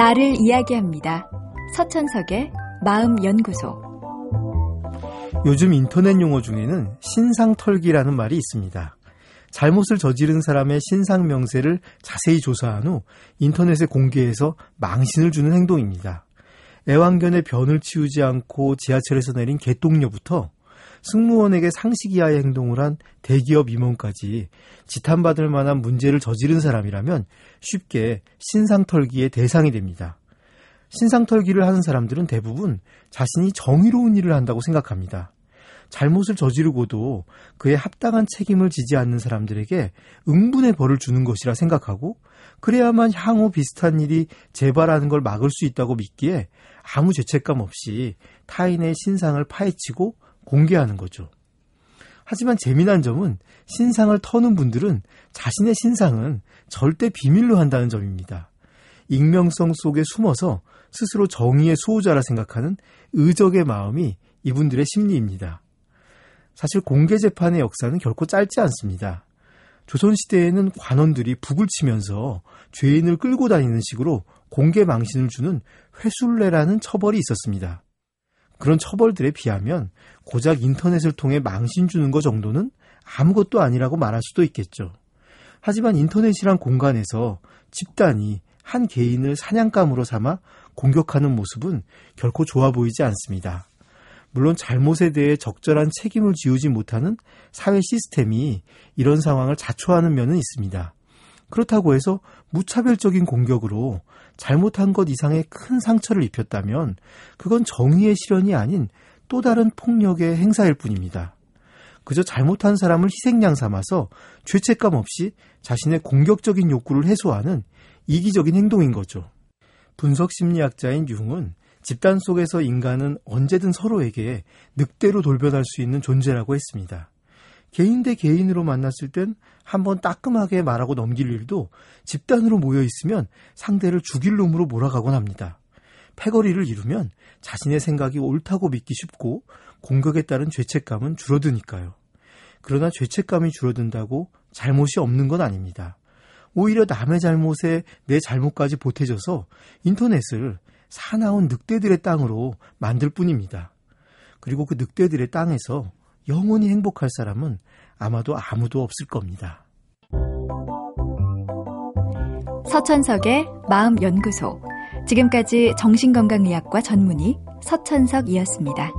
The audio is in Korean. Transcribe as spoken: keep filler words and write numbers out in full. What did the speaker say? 나를 이야기합니다. 서천석의 마음연구소. 요즘 인터넷 용어 중에는 신상털기라는 말이 있습니다. 잘못을 저지른 사람의 신상 명세를 자세히 조사한 후 인터넷에 공개해서 망신을 주는 행동입니다. 애완견의 변을 치우지 않고 지하철에서 내린 개똥녀부터 승무원에게 상식 이하의 행동을 한 대기업 임원까지 지탄받을 만한 문제를 저지른 사람이라면 쉽게 신상털기의 대상이 됩니다. 신상털기를 하는 사람들은 대부분 자신이 정의로운 일을 한다고 생각합니다. 잘못을 저지르고도 그에 합당한 책임을 지지 않는 사람들에게 응분의 벌을 주는 것이라 생각하고, 그래야만 향후 비슷한 일이 재발하는 걸 막을 수 있다고 믿기에 아무 죄책감 없이 타인의 신상을 파헤치고 공개하는 거죠. 하지만 재미난 점은 신상을 터는 분들은 자신의 신상은 절대 비밀로 한다는 점입니다. 익명성 속에 숨어서 스스로 정의의 수호자라 생각하는 의적의 마음이 이분들의 심리입니다. 사실 공개 재판의 역사는 결코 짧지 않습니다. 조선시대에는 관원들이 북을 치면서 죄인을 끌고 다니는 식으로 공개 망신을 주는 회술례라는 처벌이 있었습니다. 그런 처벌들에 비하면 고작 인터넷을 통해 망신 주는 것 정도는 아무것도 아니라고 말할 수도 있겠죠. 하지만 인터넷이란 공간에서 집단이 한 개인을 사냥감으로 삼아 공격하는 모습은 결코 좋아 보이지 않습니다. 물론 잘못에 대해 적절한 책임을 지우지 못하는 사회 시스템이 이런 상황을 자초하는 면은 있습니다. 그렇다고 해서 무차별적인 공격으로 잘못한 것 이상의 큰 상처를 입혔다면 그건 정의의 실현이 아닌 또 다른 폭력의 행사일 뿐입니다. 그저 잘못한 사람을 희생양 삼아서 죄책감 없이 자신의 공격적인 욕구를 해소하는 이기적인 행동인 거죠. 분석심리학자인 융은 집단 속에서 인간은 언제든 서로에게 늑대로 돌변할 수 있는 존재라고 했습니다. 개인 대 개인으로 만났을 땐 한번 따끔하게 말하고 넘길 일도 집단으로 모여 있으면 상대를 죽일 놈으로 몰아가곤 합니다. 패거리를 이루면 자신의 생각이 옳다고 믿기 쉽고 공격에 따른 죄책감은 줄어드니까요. 그러나 죄책감이 줄어든다고 잘못이 없는 건 아닙니다. 오히려 남의 잘못에 내 잘못까지 보태져서 인터넷을 사나운 늑대들의 땅으로 만들 뿐입니다. 그리고 그 늑대들의 땅에서 영원히 행복할 사람은 아마도 아무도 없을 겁니다. 서천석의 마음연구소. 지금까지 정신건강의학과 전문의 서천석이었습니다.